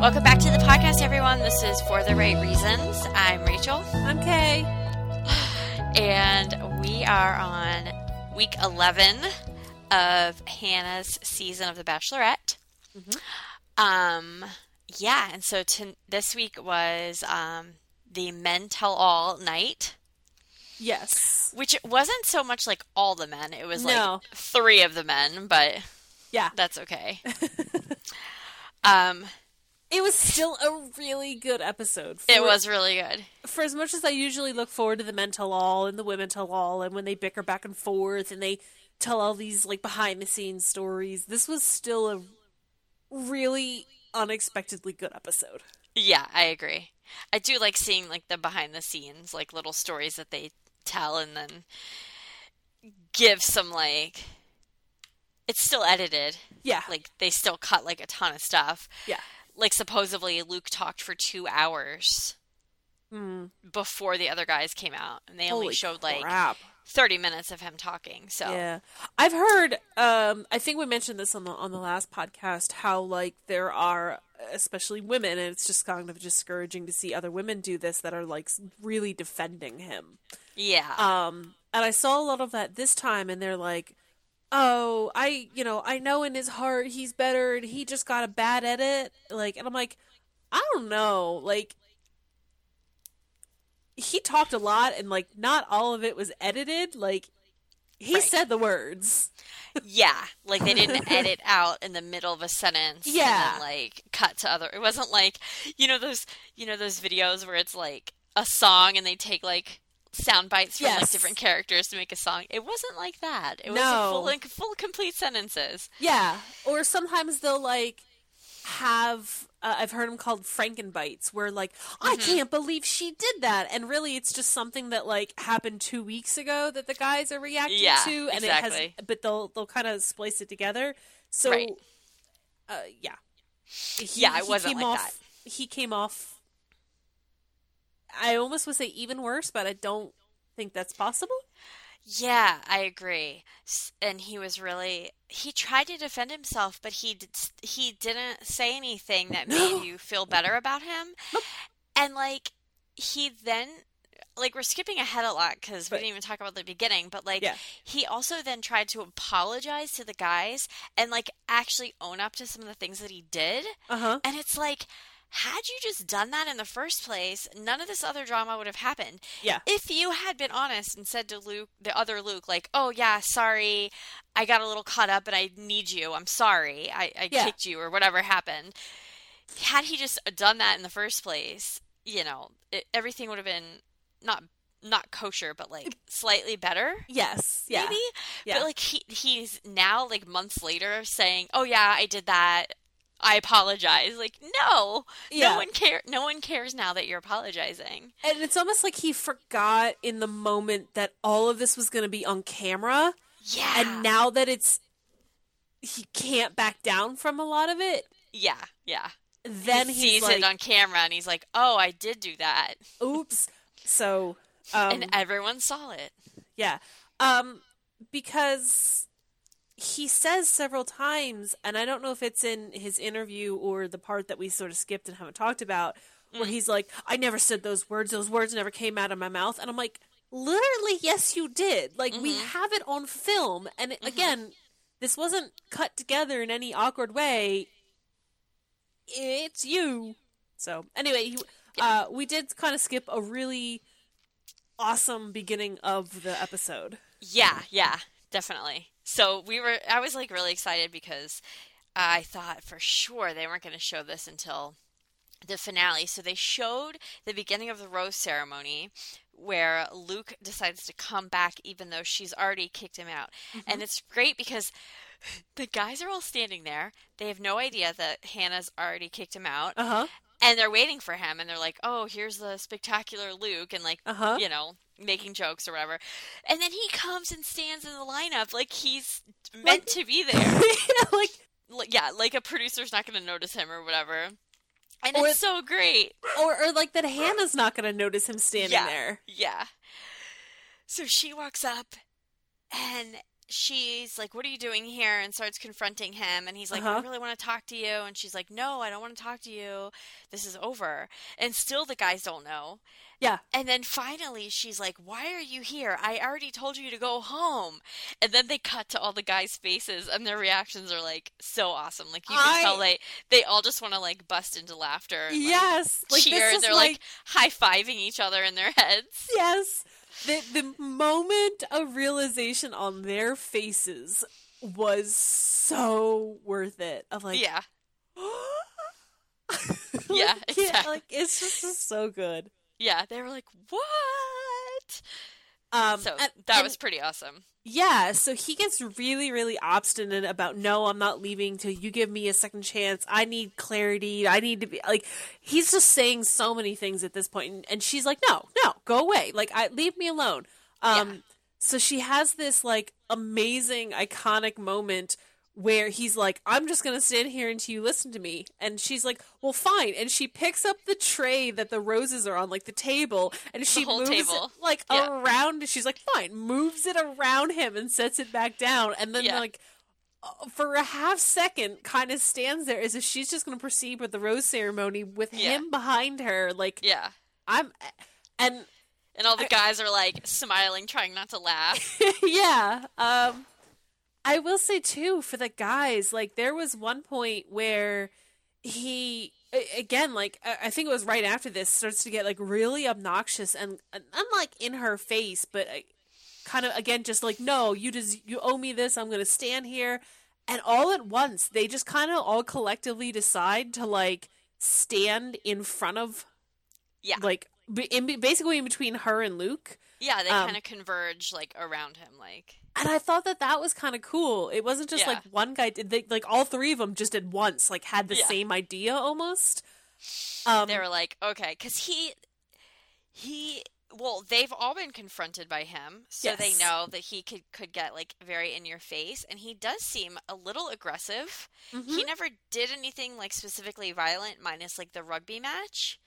Welcome back to the podcast, everyone. This is For the Right Reasons. I'm Rachel. I'm Kay. And we are on week 11 of Hannah's season of The Bachelorette. Mm-hmm. And so this week was the men tell all night. Yes. Which wasn't so much like all the men. It was like three of the men, but yeah, that's okay. It was still a really good episode. It was really good. For as much as I usually look forward to the men tell all and the women tell all and when they bicker back and forth and they tell all these like behind the scenes stories, this was still a really unexpectedly good episode. Yeah, I agree. I do like seeing like the behind the scenes, like little stories that they tell and then give some like... It's still edited. Yeah. Like they still cut like a ton of stuff. Yeah. Like, supposedly, Luke talked for 2 hours before the other guys came out. And they only showed, like, 30 minutes of him talking. So yeah. I've heard, I think we mentioned this on the last podcast, how, like, there are, especially women, and it's just kind of discouraging to see other women do this that are, like, really defending him. Yeah. And I saw a lot of that this time, and they're like, oh, I know in his heart he's better and he just got a bad edit. Like, and I'm like, I don't know. Like, he talked a lot and, like, not all of it was edited. Like, he said the words. Yeah. Like, they didn't edit out in the middle of a sentence. Yeah. And then, like, cut to other. It wasn't like, those videos where it's, like, a song and they take, like, sound bites from like different characters to make a song. It wasn't like that. It was full complete sentences. Yeah. Or sometimes they'll like have I've heard them called Frankenbites where like I can't believe she did that, and really it's just something that like happened 2 weeks ago that the guys are reacting to, and it has, but they'll kind of splice it together. So it wasn't like that. He came off, I almost would say even worse, but I don't think that's possible. Yeah, I agree. And he was really... He tried to defend himself, but he didn't say anything that made you feel better about him. Nope. And, like, he then... Like, we're skipping ahead a lot because we didn't even talk about the beginning, but, like, he also then tried to apologize to the guys and, like, actually own up to some of the things that he did. Uh-huh. And it's like... Had you just done that in the first place, none of this other drama would have happened. Yeah. If you had been honest and said to Luke, the other Luke, like, oh, yeah, sorry, I got a little caught up and I need you. I'm sorry. I kicked you or whatever happened. Had he just done that in the first place, you know, everything would have been not kosher, but like slightly better. Yes. Yeah. Maybe. Yeah. But like he's now like months later saying, oh, yeah, I did that. I apologize. Like, no one cares. No one cares now that you're apologizing. And it's almost like he forgot in the moment that all of this was going to be on camera. Yeah. And now that he can't back down from a lot of it. Yeah. Yeah. Then he sees like, it on camera and he's like, oh, I did do that. Oops. So. And everyone saw it. Yeah. Because he says several times, and I don't know if it's in his interview or the part that we sort of skipped and haven't talked about, where he's like, I never said those words. Those words never came out of my mouth. And I'm like, literally, yes, you did. Like, we have it on film. And again, this wasn't cut together in any awkward way. It's you. So anyway, we did kind of skip a really awesome beginning of the episode. Yeah, yeah, definitely. So I was like really excited because I thought for sure they weren't going to show this until the finale. So they showed the beginning of the rose ceremony where Luke decides to come back even though she's already kicked him out. Mm-hmm. And it's great because the guys are all standing there. They have no idea that Hannah's already kicked him out. Uh-huh. And they're waiting for him, and they're like, oh, here's the spectacular Luke, and like, you know, making jokes or whatever. And then he comes and stands in the lineup like he's meant to be there. You know, like a producer's not going to notice him or whatever. And it's so great. Or like that Hannah's not going to notice him standing there. Yeah. So she walks up, and she's like, what are you doing here? And starts confronting him. And he's like, I really want to talk to you. And she's like, no, I don't want to talk to you. This is over. And still the guys don't know. Yeah. And then finally she's like, why are you here? I already told you to go home. And then they cut to all the guys' faces and their reactions are like so awesome. Like you can tell they all just want to like bust into laughter. And, yes. Like, cheer. They're like high-fiving each other in their heads. Yes. The moment of realization on their faces was so worth it. Of like, yeah, yeah, exactly. Yeah, like it's just so good. Yeah, they were like, what? So that was pretty awesome. Yeah, so he gets really, really obstinate about, no, I'm not leaving till you give me a second chance. I need clarity. I need to be, like, he's just saying so many things at this point. And she's like, no, go away. Like, leave me alone. Yeah. So she has this, like, amazing, iconic moment where he's like, I'm just going to stand here until you listen to me. And she's like, well, fine. And she picks up the tray that the roses are on, like the table. And she moves it, like, around. She's like, fine. Moves it around him and sets it back down. And then, like, for a half second, kind of stands there as if she's just going to proceed with the rose ceremony with him behind her. Like, And all the guys are, like, smiling, trying not to laugh. Yeah. I will say, too, for the guys, like, there was one point where he, again, like, I think it was right after this, starts to get, like, really obnoxious and I'm, like, in her face, but kind of, again, just like, no, you owe me this, I'm going to stand here. And all at once, they just kind of all collectively decide to, like, stand in front of, like, basically in between her and Luke. Yeah, they kind of converge, like, around him, like. And I thought that was kind of cool. It wasn't just, like, one guy did. Like, all three of them just at once, like, had the same idea almost. They were like, okay. Because well, they've all been confronted by him. So they know that he could get, like, very in your face. And he does seem a little aggressive. Mm-hmm. He never did anything, like, specifically violent, minus, like, the rugby match.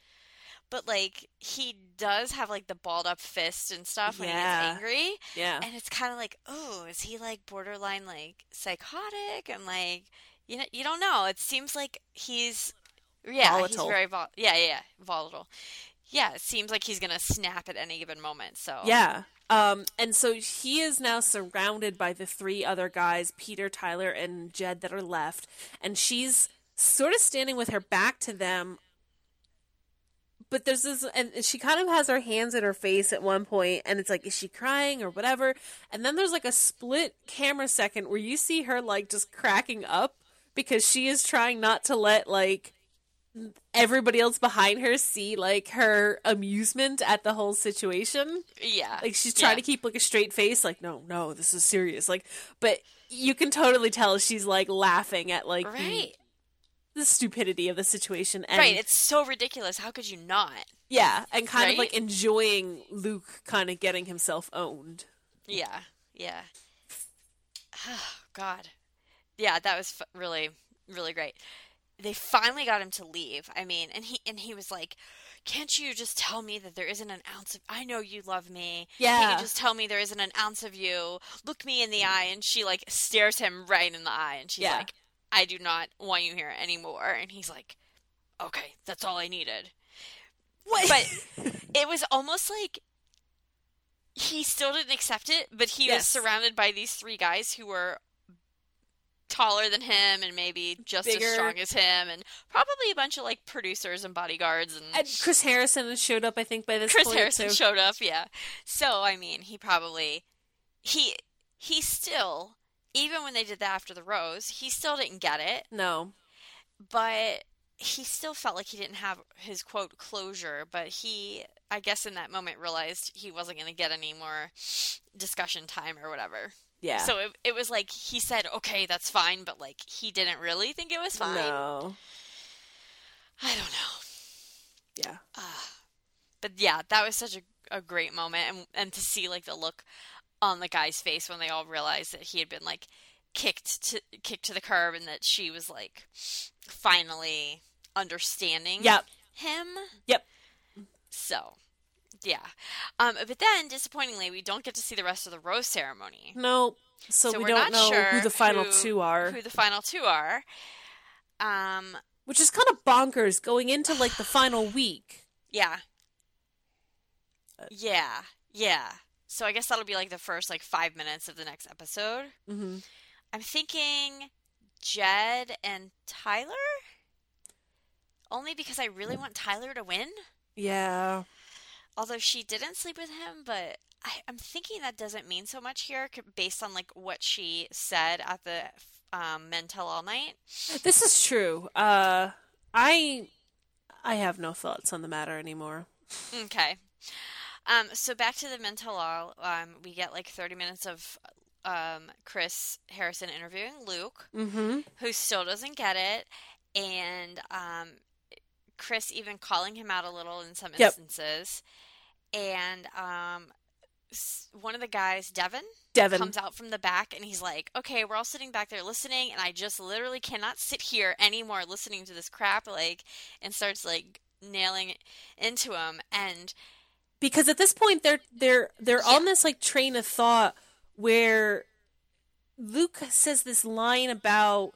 But, like, he does have, like, the balled-up fist and stuff when he's angry. Yeah. And it's kind of like, oh, is he, like, borderline, like, psychotic? And, like, you don't know. It seems like he's, volatile. He's very volatile. Yeah, volatile. Yeah, it seems like he's going to snap at any given moment, so. Yeah. And so he is now surrounded by the three other guys, Peter, Tyler, and Jed, that are left. And she's sort of standing with her back to them. But there's this, and she kind of has her hands in her face at one point, and it's like, is she crying or whatever? And then there's like a split camera second where you see her like just cracking up because she is trying not to let like everybody else behind her see like her amusement at the whole situation. Yeah. Like she's trying to keep like a straight face, like, no, this is serious. Like, but you can totally tell she's like laughing at like the stupidity of the situation. And, it's so ridiculous. How could you not? Yeah, and kind of, like, enjoying Luke kind of getting himself owned. Yeah. Oh, God. Yeah, that was really, really great. They finally got him to leave. I mean, and he was like, can't you just tell me that there isn't an ounce of, I know you love me. Yeah. Can't you just tell me there isn't an ounce of you? Look me in the eye. And she, like, stares him right in the eye. And she's like, I do not want you here anymore. And he's like, okay, that's all I needed. What? But it was almost like he still didn't accept it, but he was surrounded by these three guys who were taller than him and maybe just bigger, as strong as him, and probably a bunch of like producers and bodyguards. And Chris Harrison showed up, I think, by this point. Chris Harrison showed up, yeah. So, I mean, he probably, he still... Even when they did that after the rose, he still didn't get it. No. But he still felt like he didn't have his, quote, closure. But he, I guess in that moment, realized he wasn't going to get any more discussion time or whatever. Yeah. So it was like he said, okay, that's fine. But, like, he didn't really think it was fine. No. I don't know. Yeah. But, yeah, that was such a great moment. And to see, like, the look on the guy's face when they all realized that he had been like kicked to the curb and that she was like finally understanding him. Yep. So Yeah. But then, disappointingly, we don't get to see the rest of the rose ceremony. No. So we don't know who the final two are. Which is kind of bonkers going into, like, the final week. Yeah. Yeah. So I guess that'll be, like, the first, like, 5 minutes of the next episode. Mm-hmm. I'm thinking Jed and Tyler? Only because I really want Tyler to win. Yeah. Although she didn't sleep with him, but I'm thinking that doesn't mean so much here based on, like, what she said at the Men Tell All Night. This is true. I have no thoughts on the matter anymore. Okay. So back to the Men Tell All. We get, like, 30 minutes of Chris Harrison interviewing Luke, mm-hmm. who still doesn't get it, and Chris even calling him out a little in some instances. And one of the guys, Devin, comes out from the back and he's like, okay, we're all sitting back there listening and I just literally cannot sit here anymore listening to this crap, like, and starts, like, nailing into him. And because at this point they're on this, like, train of thought where Luke says this line about,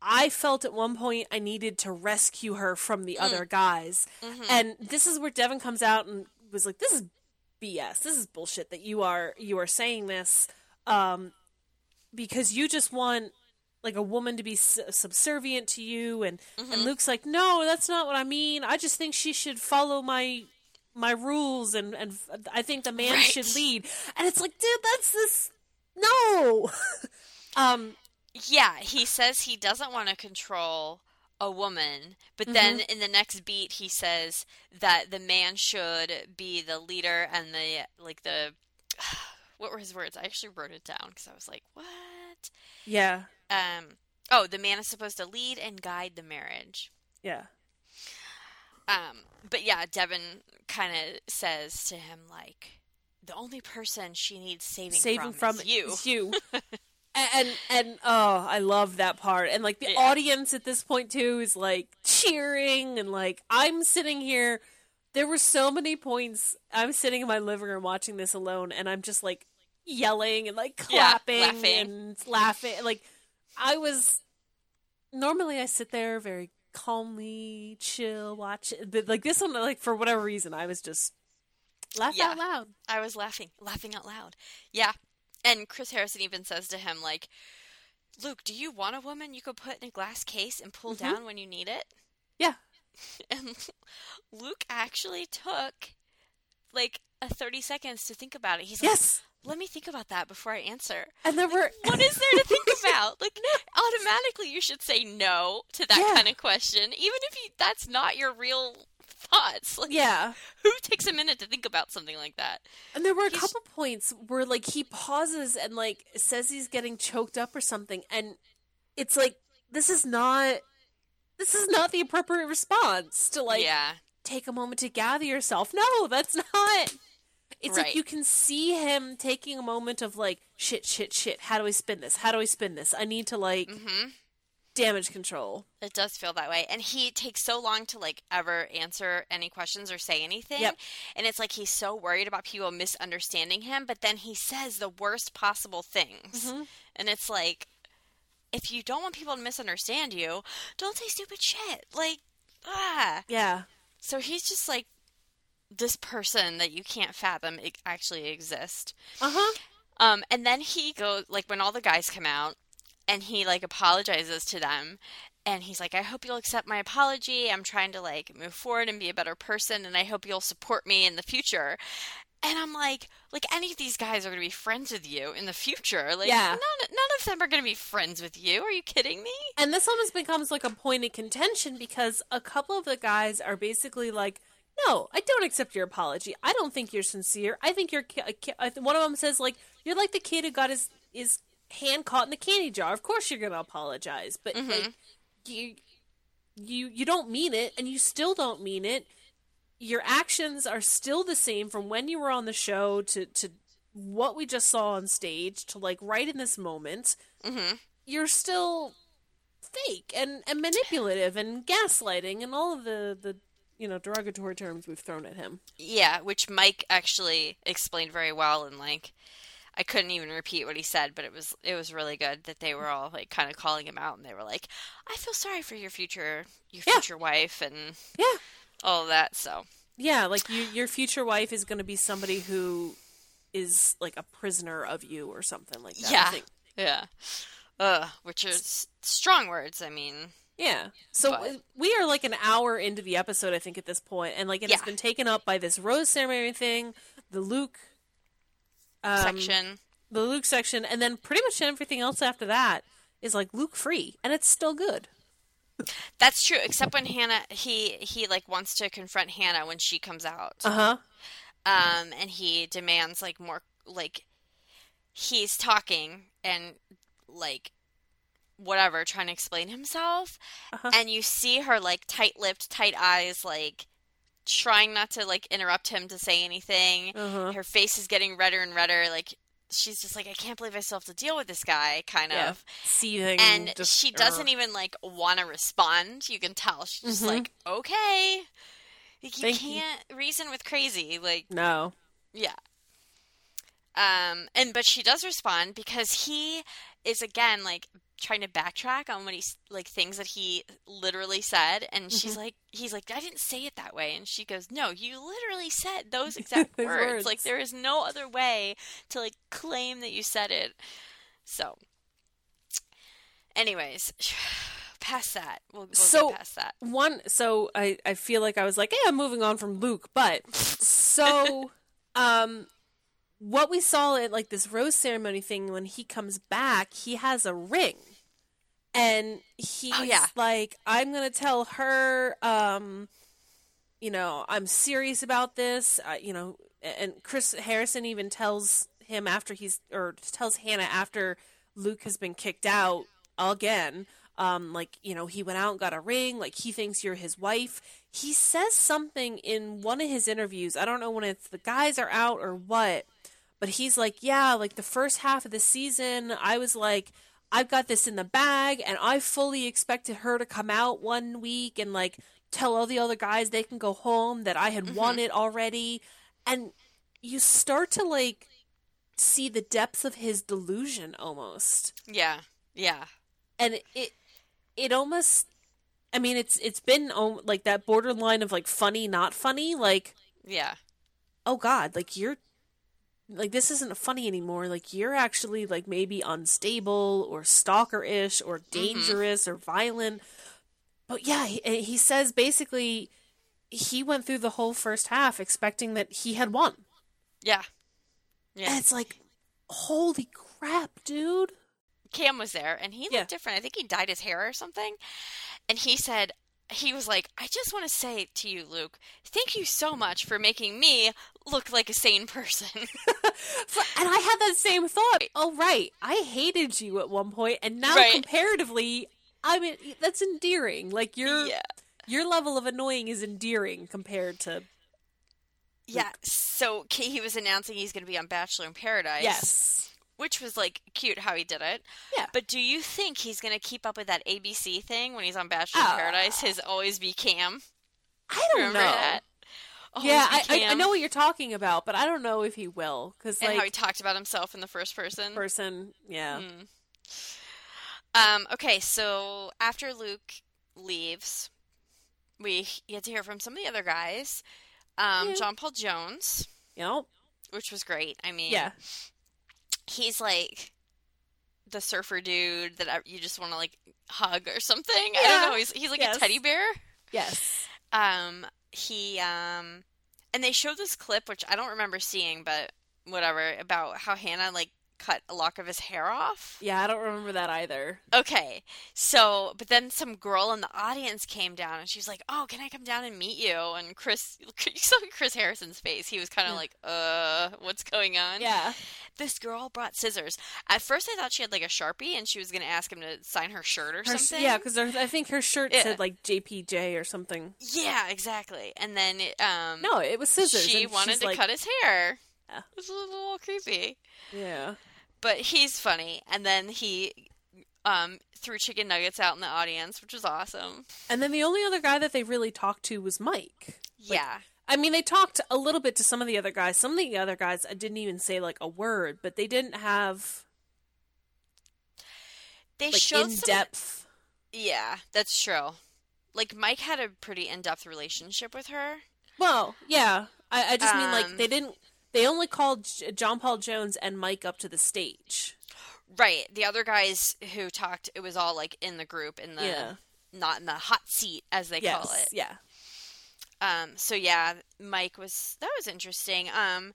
I felt at one point I needed to rescue her from the other guys. Mm-hmm. And this is where Devin comes out and was like, this is BS. This is bullshit that you are saying this because you just want, like, a woman to be subservient to you. And, mm-hmm. and Luke's like, no, that's not what I mean. I just think she should follow my rules and I think the man should lead. And it's like, dude, that's this. No. Yeah, he says he doesn't want to control a woman, but mm-hmm. then in the next beat he says that the man should be the leader and the what were his words? I actually wrote it down because I was like, what? Yeah. The man is supposed to lead and guide the marriage. Yeah. But yeah, Devin kind of says to him, like, the only person she needs saving from is you. Is you. And oh, I love that part. And, like, the audience at this point too is, like, cheering and, like, I'm sitting here. There were so many points I'm sitting in my living room watching this alone and I'm just, like, yelling and, like, clapping and laughing. Like, normally I sit there very calmly, chill, watch it. But, like, this one, like, for whatever reason, I was just laughing out loud. I was laughing out loud. Yeah. And Chris Harrison even says to him, like, Luke, do you want a woman you could put in a glass case and pull mm-hmm. down when you need it? Yeah. And Luke actually took, like, 30 seconds to think about it. He's like, let me think about that before I answer. And there were... What is there to think about? Like, automatically you should say no to that kind of question, even if that's not your real thoughts. Like, who takes a minute to think about something like that? And there were a couple points where, like, he pauses and, like, says he's getting choked up or something, and it's like, this is not the appropriate response to, like, take a moment to gather yourself. No, that's not. It's like you can see him taking a moment of, like, shit. How do I spin this? I need to, like, mm-hmm. damage control. It does feel that way. And he takes so long to, like, ever answer any questions or say anything. Yep. And it's like he's so worried about people misunderstanding him, but then he says the worst possible things. Mm-hmm. And it's like, if you don't want people to misunderstand you, don't say stupid shit. Like, Yeah. So he's just, like, this person that you can't fathom it actually exists. Uh-huh. And then he goes, like, when all the guys come out, and he, like, apologizes to them. And he's like, I hope you'll accept my apology. I'm trying to, like, move forward and be a better person. And I hope you'll support me in the future. And I'm like, any of these guys are going to be friends with you in the future. Like, none of them are going to be friends with you. Are you kidding me? And this almost becomes, like, a point of contention because a couple of the guys are basically like, no, I don't accept your apology. I don't think you're sincere. I think you're – one of them says, like, you're like the kid who got his – hand caught in the candy jar. Of course you're gonna apologize, but mm-hmm. like, you don't mean it, and you still don't mean it. Your actions are still the same from when you were on the show to what we just saw on stage to, like, right in this moment. Mm-hmm. You're still fake and manipulative and gaslighting and all of the you know, derogatory terms we've thrown at him. Yeah, which Mike actually explained very well, and like I couldn't even repeat what he said, but it was really good that they were all like kind of calling him out, and they were like, "I feel sorry for your future wife," and yeah, all of that. So yeah, like your future wife is going to be somebody who is like a prisoner of you or something like that. Yeah, I think. Yeah. Which is strong words. I mean. Yeah. So we are like an hour into the episode, I think, at this point, and like it's been taken up by this rose ceremony thing, the Luke section, and then pretty much everything else after that is like Luke free, and it's still good. That's true, except when Hannah he like wants to confront Hannah when she comes out. Uh-huh. And he demands like more, like he's talking and like whatever, trying to explain himself, and you see her like tight-lipped, tight eyes, like trying not to like interrupt him to say anything. Her face is getting redder and redder, like she's just like, I can't believe I still have to deal with this guy, kind of seething, and she doesn't even like want to respond. You can tell she's just like, okay, like, you can't reason with crazy, like no, yeah. And but she does respond because he is again like trying to backtrack on what he's like, things that he literally said, and she's like, he's like, I didn't say it that way, and she goes, no, you literally said those exact words. Like there is no other way to like claim that you said it. So anyways, past that, we'll get past that one. So I feel like I was like, hey, I'm moving on from Luke, but so what we saw at like this rose ceremony thing, when he comes back, he has a ring. And he's like, I'm going to tell her, you know, I'm serious about this, you know. And Chris Harrison even tells him tells Hannah after Luke has been kicked out again, like, you know, he went out and got a ring, like he thinks you're his wife. He says something in one of his interviews, I don't know when it's the guys are out or what, but he's like, yeah, like the first half of the season, I was like, I've got this in the bag, and I fully expected her to come out one week and like tell all the other guys they can go home that I had won it already. And you start to like see the depths of his delusion almost. Yeah. Yeah. And it almost, I mean, it's been like that borderline of like funny, not funny. Like, yeah. Oh God. Like you're like, this isn't funny anymore. Like you're actually like maybe unstable or stalker-ish or dangerous or violent. But yeah, he says basically he went through the whole first half expecting that he had won. Yeah. Yeah. And it's like, holy crap, dude. Cam was there and he looked different. I think he dyed his hair or something. And he said, he was like, I just want to say to you, Luke, thank you so much for making me look like a sane person. And I had that same thought. Oh, right. I hated you at one point, and now comparatively, I mean, that's endearing. Like, your level of annoying is endearing compared to Luke. Yeah, so he was announcing he's going to be on Bachelor in Paradise. Yes. Which was, like, cute how he did it. Yeah. But do you think he's going to keep up with that ABC thing when he's on Bachelor in Paradise? His Always Be Cam? I don't know. That? Yeah, I know what you're talking about, but I don't know if he will. 'Cause, and like, how he talked about himself in the first person. Yeah. Okay, so after Luke leaves, we get to hear from some of the other guys. John Paul Jones. Yep. Which was great. I mean... Yeah. He's like the surfer dude that you just want to like hug or something. Yeah. I don't know. He's like a teddy bear. Yes. He and they showed this clip, which I don't remember seeing, but whatever, about how Hannah like cut a lock of his hair off. Yeah, I don't remember that either. Okay. So, but then some girl in the audience came down and she was like, "Oh, can I come down and meet you?" And you saw Chris Harrison's face. He was kind of like, what's going on?" Yeah. This girl brought scissors. At first I thought she had like a Sharpie and she was going to ask him to sign her shirt or something. Yeah, because I think her shirt said like JPJ or something. Yeah, exactly. And then no, it was scissors. She wanted to cut his hair. Yeah. It was a little creepy. Yeah. But he's funny. And then he threw chicken nuggets out in the audience, which was awesome. And then the only other guy that they really talked to was Mike. Yeah. I mean, they talked a little bit to some of the other guys. Some of the other guys, I didn't even say, like, a word, but they didn't have... They like, showed in-depth... Yeah, that's true. Like, Mike had a pretty in-depth relationship with her. Well, yeah. I just mean, like, they didn't... They only called John Paul Jones and Mike up to the stage. Right. The other guys who talked, it was all, like, in the group, in the... Yeah. Not in the hot seat, as they call it. Yeah. So yeah, Mike was, that was interesting. And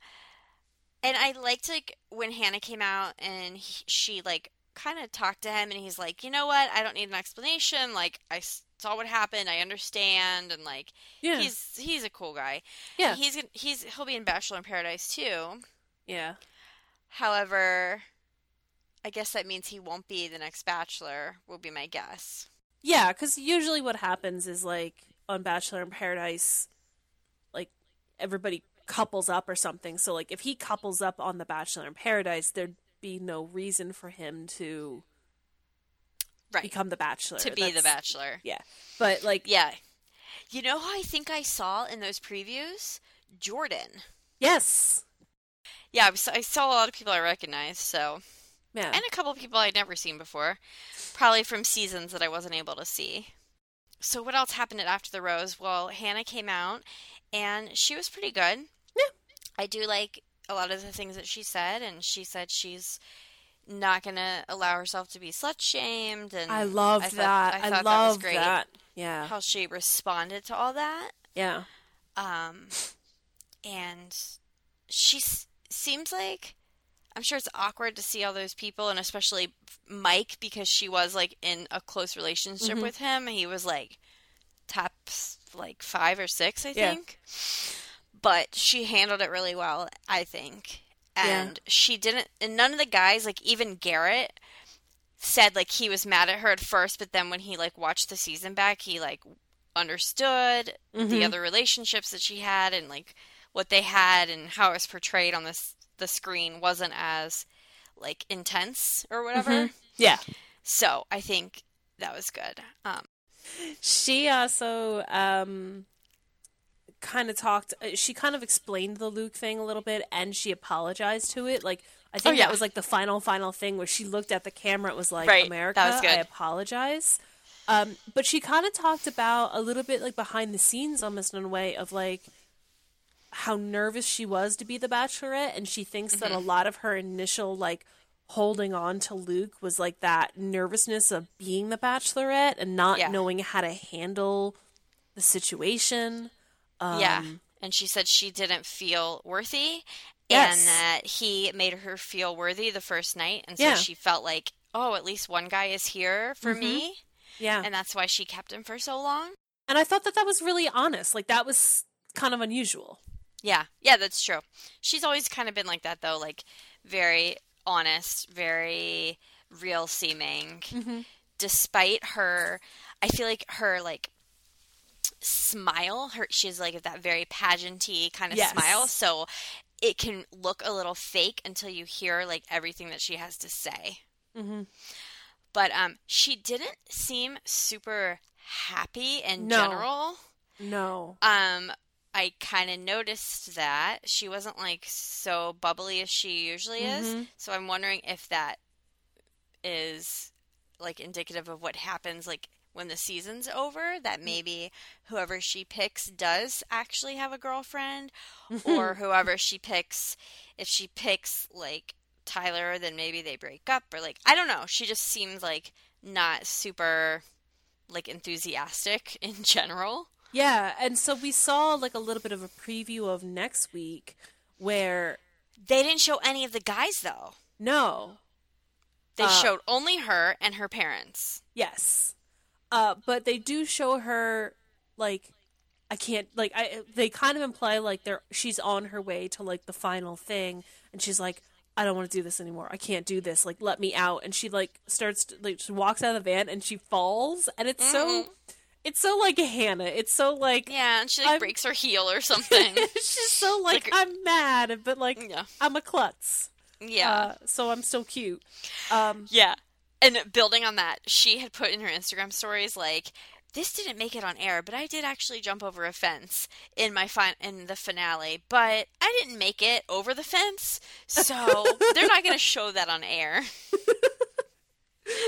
I liked, like, when Hannah came out and she like kind of talked to him and he's like, you know what? I don't need an explanation. Like, I saw what happened. I understand. And like, yeah. He's a cool guy. Yeah. He'll be in Bachelor in Paradise too. Yeah. However, I guess that means he won't be the next Bachelor, will be my guess. Yeah. 'Cause usually what happens is like, on Bachelor in Paradise, like, everybody couples up or something. So, like, if he couples up on The Bachelor in Paradise, there'd be no reason for him to become the Bachelor. To be the Bachelor. Yeah. But, like... Yeah. You know who I think I saw in those previews? Jordan. Yes. Yeah, I saw a lot of people I recognized, so... Yeah. And a couple of people I'd never seen before. Probably from seasons that I wasn't able to see. So what else happened at After the Rose? Well, Hannah came out, and she was pretty good. Yeah. I do like a lot of the things that she said, and she said she's not going to allow herself to be slut-shamed. And I love that. I thought that was great. That. Yeah. How she responded to all that. Yeah. And she seems like... I'm sure it's awkward to see all those people, and especially Mike, because she was, like, in a close relationship mm-hmm. with him. He was, like, top, like, 5 or 6, I think. But she handled it really well, I think. And she didn't – and none of the guys, like, even Garrett said, like, he was mad at her at first, but then when he, like, watched the season back, he, like, understood mm-hmm. the other relationships that she had and, like, what they had and how it was portrayed on this – the screen wasn't as, like, intense or whatever. Mm-hmm. Yeah. So I think that was good. She also kind of talked, she kind of explained the Luke thing a little bit, and she apologized to it. Like, I think that was, like, the final thing where she looked at the camera and was like, America, that was good. I apologize. But she kind of talked about a little bit, like, behind the scenes almost in a way of, like, how nervous she was to be the Bachelorette, and she thinks mm-hmm. that a lot of her initial, like, holding on to Luke was, like, that nervousness of being the Bachelorette and not knowing how to handle the situation. And she said she didn't feel worthy and that he made her feel worthy the first night, and so she felt like, oh, at least one guy is here for mm-hmm. me. Yeah. And that's why she kept him for so long. And I thought that that was really honest. Like, that was kind of unusual. Yeah. Yeah, that's true. She's always kind of been like that, though. Like, very honest, very real seeming. Mm-hmm. Despite her, I feel like her, like, smile, she's, like, that very pageant-y kind of smile. So it can look a little fake until you hear, like, everything that she has to say. Mm-hmm. But she didn't seem super happy in general. No. I kind of noticed that. She wasn't, like, so bubbly as she usually mm-hmm. is. So I'm wondering if that is, like, indicative of what happens, like, when the season's over, that maybe whoever she picks does actually have a girlfriend, or whoever she picks, if she picks, like, Tyler, then maybe they break up, or, like, I don't know. She just seemed, like, not super, like, enthusiastic in general. Yeah, and so we saw, like, a little bit of a preview of next week where... They didn't show any of the guys, though. No. They showed only her and her parents. Yes. But they do show her, like, I can't... Like, they kind of imply, like, she's on her way to, like, the final thing, and she's like, I don't want to do this anymore. I can't do this. Like, let me out. And she, like, she walks out of the van, and she falls, and it's mm-hmm. so... It's so, like, Hannah. It's so, like... Yeah, and she, like, breaks her heel or something. She's so, like, I'm mad, but, like, I'm a klutz. Yeah. So I'm still cute. Yeah. And building on that, she had put in her Instagram stories, like, this didn't make it on air, but I did actually jump over a fence in my in the finale, but I didn't make it over the fence, so they're not going to show that on air.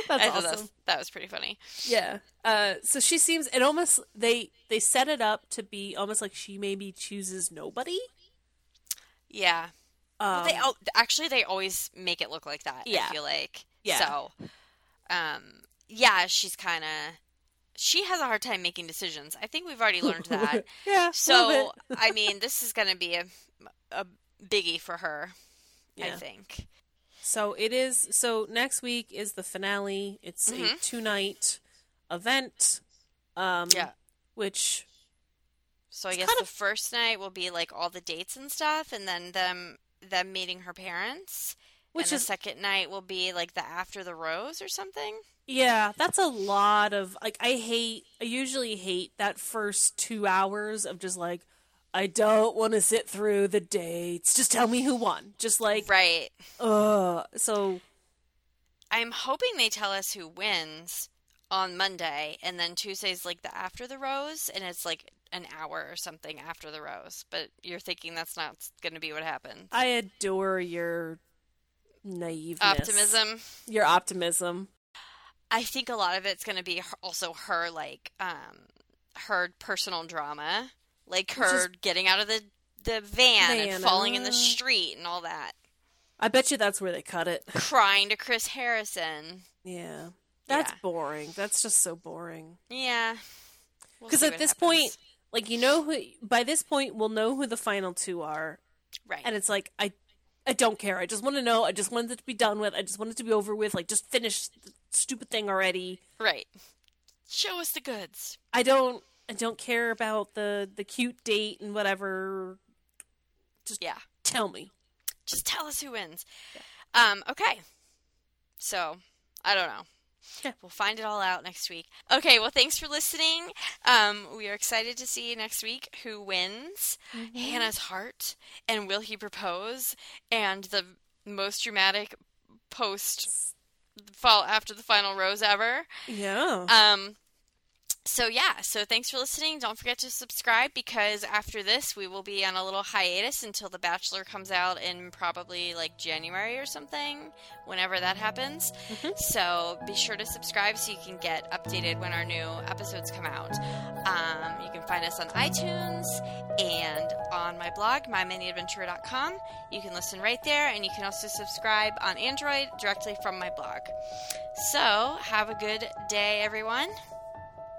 That's awesome. That was pretty funny. Yeah. So she seems, it almost, they set it up to be almost like she maybe chooses nobody. Yeah. They always make it look like that. Yeah. I feel like. Yeah. So, yeah, she has a hard time making decisions. I think we've already learned that. Yeah. So, I mean, this is going to be a biggie for her, yeah. I think. So it is. So next week is the finale. It's a 2-night event. Yeah. Which. So I guess the first night will be like all the dates and stuff, and then them meeting her parents. Which is the second night will be like the after the rose or something. Yeah, that's a lot of like I usually hate that first 2 hours of just like I don't want to sit through the dates. Just tell me who won. Just like right. So I'm hoping they tell us who wins on Monday, and then Tuesday's like the after the rose, and it's like an hour or something after the rose. But you're thinking that's not going to be what happens. I adore your naiveness. Your optimism. I think a lot of it's going to be also her, like, her personal drama. Like, her getting out of the van and falling in the street and all that. I bet you that's where they cut it. Crying to Chris Harrison. Yeah. That's boring. That's just so boring. Yeah. Because at this point, like, by this point, we'll know who the final 2 are. Right. And it's like, I don't care. I just want to know. I just want it to be done with. I just want it to be over with. Like, just finish the stupid thing already. Right. Show us the goods. I don't care about the cute date and whatever. Just tell me. Just tell us who wins. Yeah. Okay. So, I don't know. Yeah. We'll find it all out next week. Okay, well, thanks for listening. We are excited to see next week who wins. Mm-hmm. Hannah's heart, and will he propose, and the most dramatic fall after the final rose ever. Yeah. So thanks for listening. Don't forget to subscribe, because after this, we will be on a little hiatus until The Bachelor comes out in probably like January or something, whenever that happens. Mm-hmm. So be sure to subscribe so you can get updated when our new episodes come out. You can find us on iTunes and on my blog, myminiadventurer.com. You can listen right there, and you can also subscribe on Android directly from my blog. So have a good day, everyone.